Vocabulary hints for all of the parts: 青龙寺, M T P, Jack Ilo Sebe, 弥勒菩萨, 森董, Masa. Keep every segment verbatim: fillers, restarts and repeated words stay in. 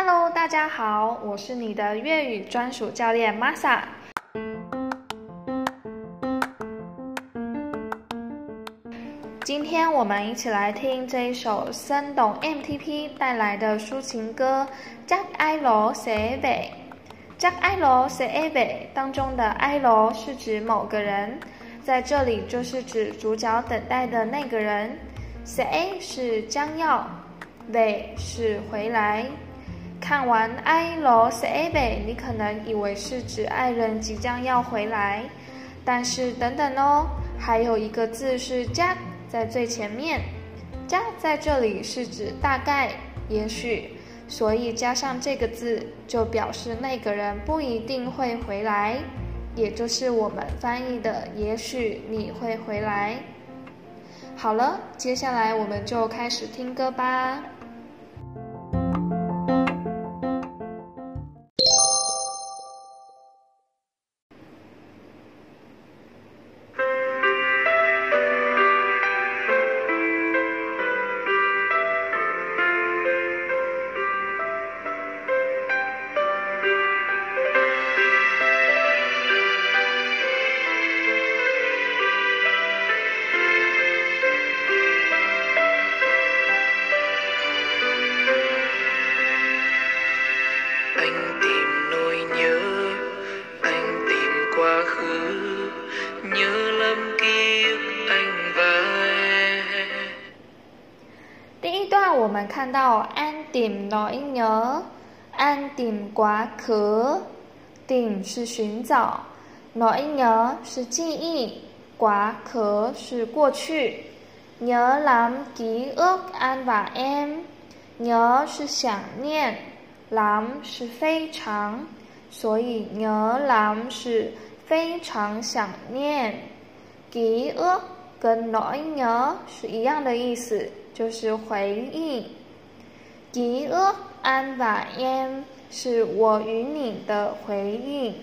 Hello， 大家好，我是你的粤语专属教练 Masa。今天我们一起来听这一首森董 M T P 带来的抒情歌《Jack Ilo Sebe》。Jack Ilo Sebe 当中的 Ilo 是指某个人，在这里就是指主角等待的那个人。Sebe 是将要 ，Be 是回来。看完 Ilo Sebe， 你可能以为是指爱人即将要回来，但是等等哦，还有一个字是 Jack 在最前面 ，Jack 在这里是指大概、也许。所以加上这个字，就表示那个人不一定会回来，也就是我们翻译的"也许你会回来"。好了，接下来我们就开始听歌吧。我们看到 anh tìm nỗi nhớ， anh tìm quá khứ， tìm 是寻找， nỗi nhớ 是记忆， quá khứ 是过去。 nhớ lắm ký ức anh và em， nhớ 是想念， lắm 是非常，所以 nhớ lắm 是非常想念。 ký ức 跟 nỗi nhớ 是一样的意思，就是回忆。ký ức anh và em 是我与你的回忆，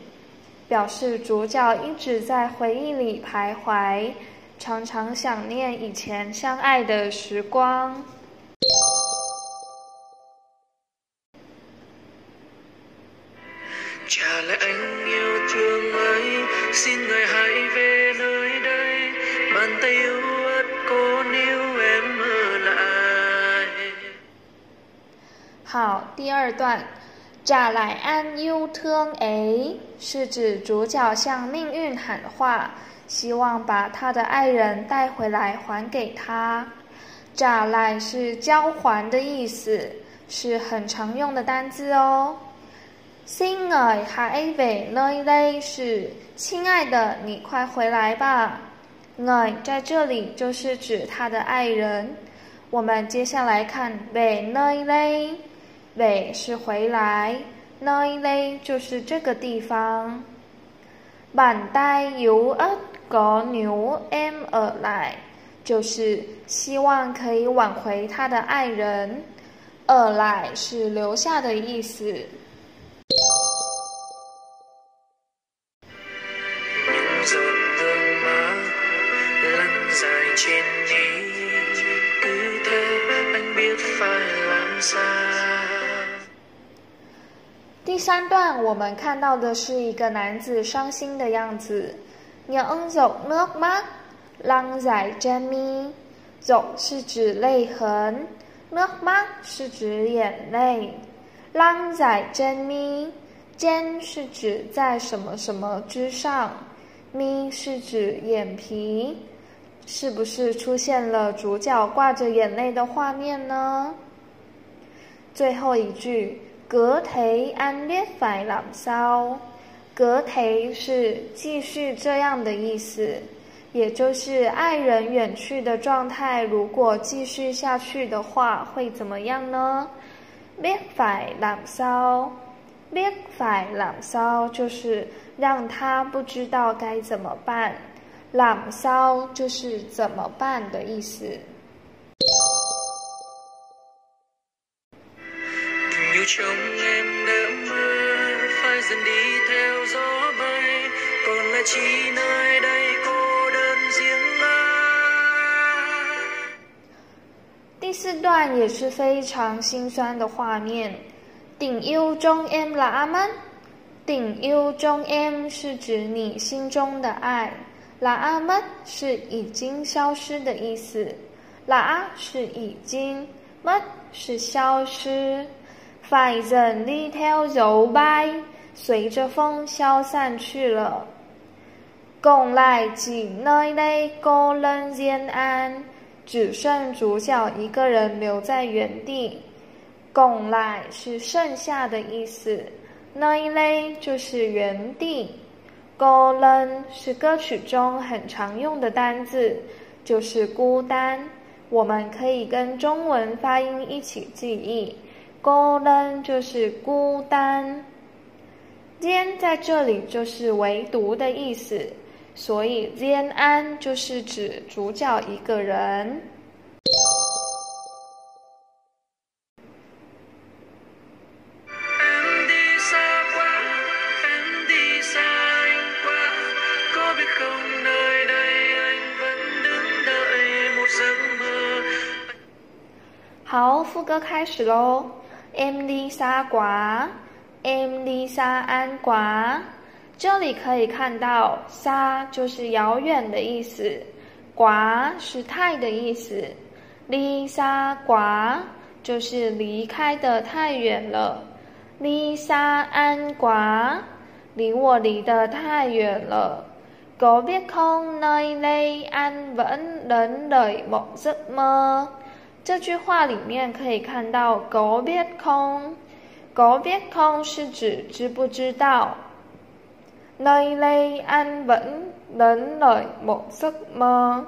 表示主角一直在回忆里徘徊，常常想念以前相爱的时光。好，第二段 trả lại anh yêu thương ấy 是指主角向命运喊话，希望把他的爱人带回来还给他。trả lại 是交还的意思，是很常用的单字哦。xin ngài hãy về nơi đây 是亲爱的，你快回来吧。ngài 在这里就是指他的爱人。我们接下来看 về nơi đây。về 是回来， nơi đây 就是这个地方。bàn tay yếu ớt có níu em ở lại 就是希望可以挽回他的爱人，ở lại 是留下的意思。第三段我们看到的是一个男子伤心的样子。nhẫn giọt nước mắt lăn dài trên mi， giọt 是指泪痕， nước mắt 是指眼泪， lăn dài trên mi， trên 是指在什么什么之上， mi 是指眼皮。是不是出现了主角挂着眼泪的画面呢？最后一句隔thấy anh biết phải làm sao， 隔thấy是继续这样的意思，也就是爱人远去的状态，如果继续下去的话会怎么样呢？ biết phải làm sao， biết phải làm sao 就是让他不知道该怎么办， làm sao 就是怎么办的意思。trông em đã mơ phải dần đi theo gió bay， còn lại chỉ nơi đây cô đơn riêng ai。第四段也是非常心酸的画面。Tình yêu trong em là aman. Tình yêu trong em là chỉ你心中的爱。là aman 是已经消失的意思。là 是已经 ，mất 是消失。phải dần đi theo dấu bay， 随着风消散去了。Còn lại chỉ nơi đây cô đơn diên an， 只剩主角一个人留在原地。Còn lại 是剩下的意思， nơi đây 就是原地。cô đơn 是歌曲中很常用的单字，就是孤单。我们可以跟中文发音一起记忆，孤单就是孤单。间在这里就是唯独的意思，所以间安就是指主角一个人。好，副歌开始咯。Em đi xa quá， Em đi xa an quá。这里可以看到xa就是遥远的意思，quá是太的意思，đi xa quá就是离开的太远了。đi xa an quá， 离我离得太远了。Có biết không nơi đây anh vẫn đến đợi một giấc mơ。这句话里面可以看到 có biết không， có biết không 是指知不知道。nơi đây anh vẫn đến đợi một giấc mơ，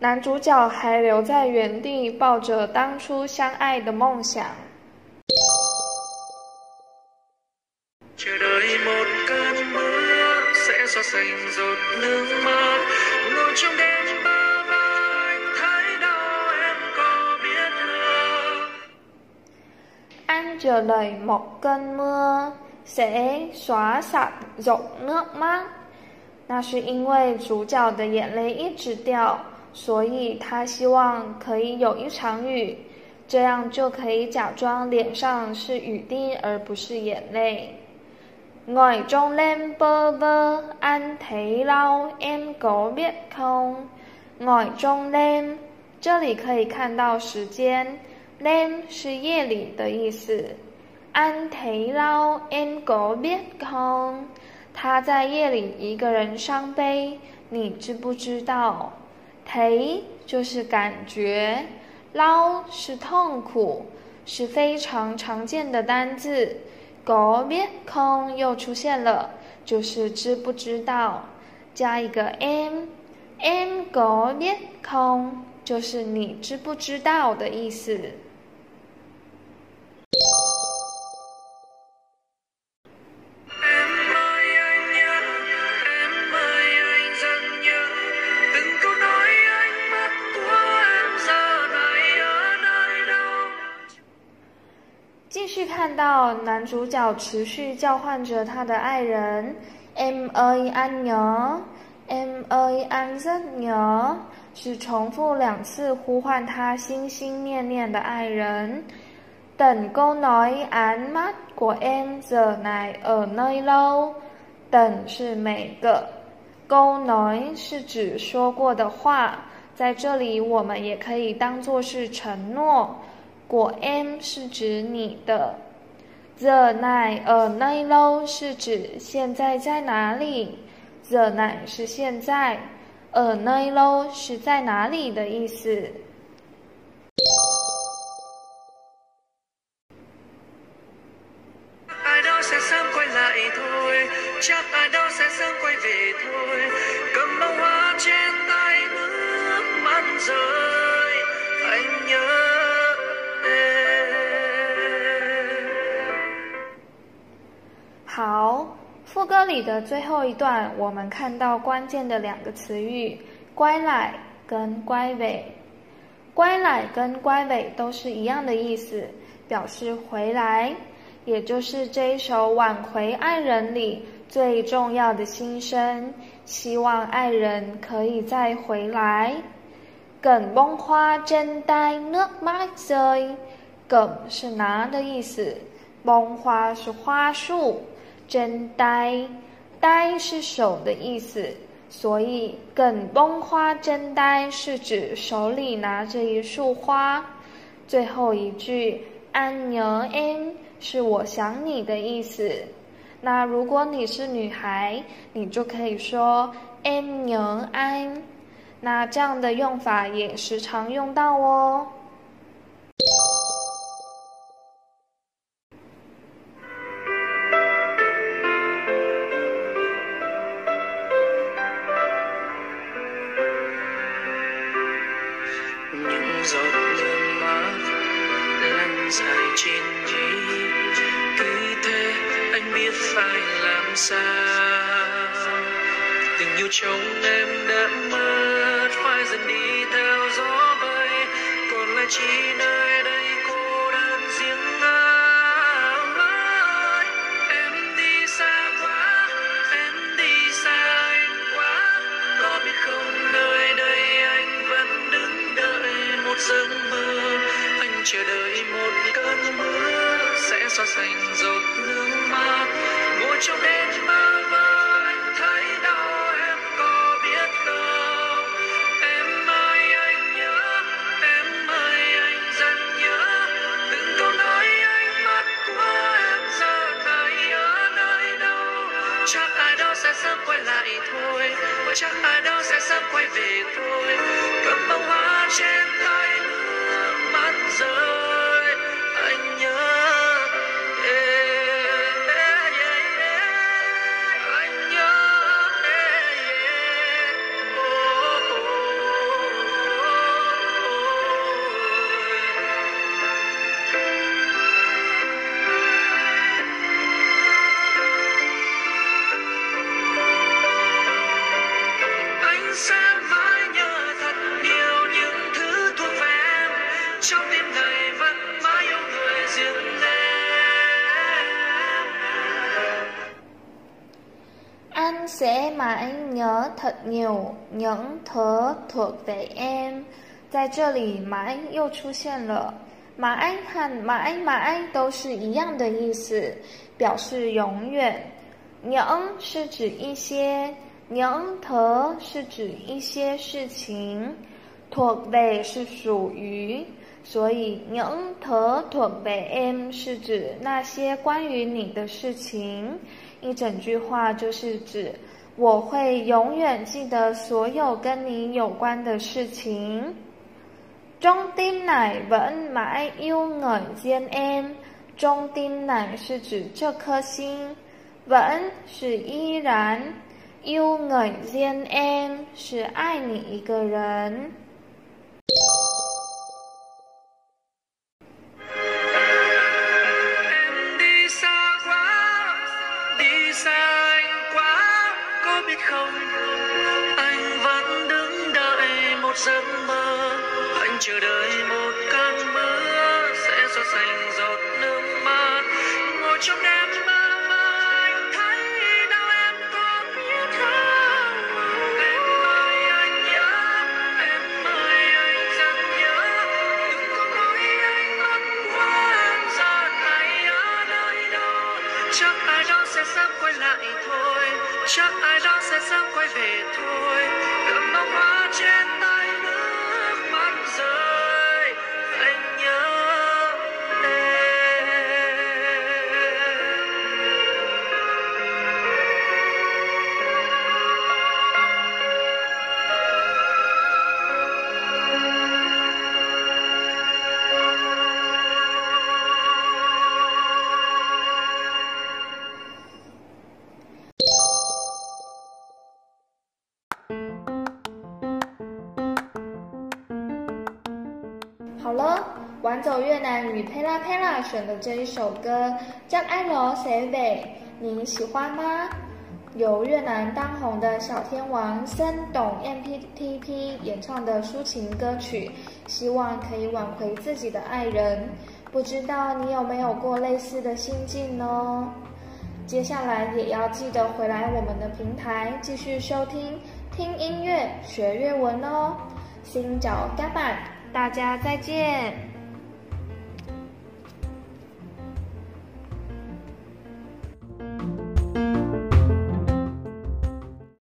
男主角还留在原地，抱着当初相爱的梦想。Anh chờ đợi một cơn mưa sẽ xóa sạch giọt nước mắt，那是因为主角的眼泪一直掉，所以他希望可以有一场雨，这样就可以假装脸上是雨滴而不是眼泪。Ngồi trong đêm bơ vơ anh thấy đau em có biết không。Ngồi trong đêm，这里可以看到时间，đêm是夜里的意思。安thấy đau em có biết không， 他在夜里一个人伤悲，你知不知道。thấy 就是感觉，đau是痛苦，是非常常见的单字。có biết không 又出现了，就是知不知道，加一个 em。 em có biết không 就是你知不知道的意思。继续看到男主角持续叫唤着他的爱人 Em ơi anh nhớ， Em ơi anh rất nhớ 是重复两次呼唤他心心念念的爱人。等 câu nói ánh mắt của em giờ này ở nơi đâu， 等是每个， câu nói 是指说过的话，在这里我们也可以当作是承诺。của em 是指你的， giờ này ở nơi đâu 是指现在在哪里， giờ này 是现在， ở nơi đâu 是在哪里的意思。Ai đó sẽ sớm quay lại thôi, chắc ai đó sẽ sớm quay về thôi, cầm bông hoa trên tay nước mắt rơi, anh nhớ。好，副歌里的最后一段，我们看到关键的两个词语“乖来”跟“乖尾”。“乖来”跟“乖尾”都是一样的意思，表示回来，也就是这一首挽回爱人里最重要的心声，希望爱人可以再回来。cầm bông hoa trên tay nước mắt rơi，cầm 是拿的意思。Bông hoa是花束，真呆，呆是手的意思，所以梗崩花真呆是指手里拿着一束花。最后一句安娘 n 是我想你的意思。那如果你是女孩，你就可以说 安娘 安。那这样的用法也时常用到哦。Nhung rộng lên má, lan dài trên dí, cứ thế anh biết phải làm sao. Tình yêu chồng em đã mất, phải dần đi theo gió bay, còn lại chỉ nơi đây cô đơn riêng ai. Em đi xa quá, em đi xa anh quá, có biết không nơi đây anh vẫn đứng đợi một giấc mơ, anh chờ đợi một cơn mưa sẽ xóa sạch giọt nước mắt ngồi trong đêm mơ mơ. Chắc ai đó sẽ sớm quay lại thôi, và chắc ai đó sẽ sớm quay về thôi. Cầm bông hoa trên tay, nước mắt rơi, anh nhớ yeah, yeah, yeah. Anh nhớ yeah, yeah. Oh, oh, oh, oh. Anh sẽ mãi nhớ thật nhiều những thứ thuộc về em. 在这里，马恩又出现了。马恩和马恩马恩都是一样的意思，表示永远。những 是指一些， những thứ 是指一些事情， thuộc về 是属于。所以 những thứ thuộc về em 是指那些关于你的事情。一整句话就是指我会永远记得所有跟你有关的事情。Trong tim này vẫn mãi yêu ngợi riêng em. Trong tim này 是指这颗心，vẫn 是依然，yêu ngợi riêng em 是爱你一个人。Không, anh vẫn đứng đợi một giấc mơ, anh chờ đợi một cơn mưa sẽ xóa sạch giọt nước mắt ngồi trong đêm mơ. Chắc ai đó sẽ sớm quay về thôi. Cầm bông hoa trên tay, nước mắt rơi, anh nhớ好了，玩走越南语 Pela Pela 选的这一首歌 Jack Ilo Sebe， 您喜欢吗？由越南当红的小天王森董 M P T P 演唱的抒情歌曲，希望可以挽回自己的爱人。不知道你有没有过类似的心境呢？接下来也要记得回来我们的平台继续收听听音乐学越文哦。Xin chào các bạn，大家再见。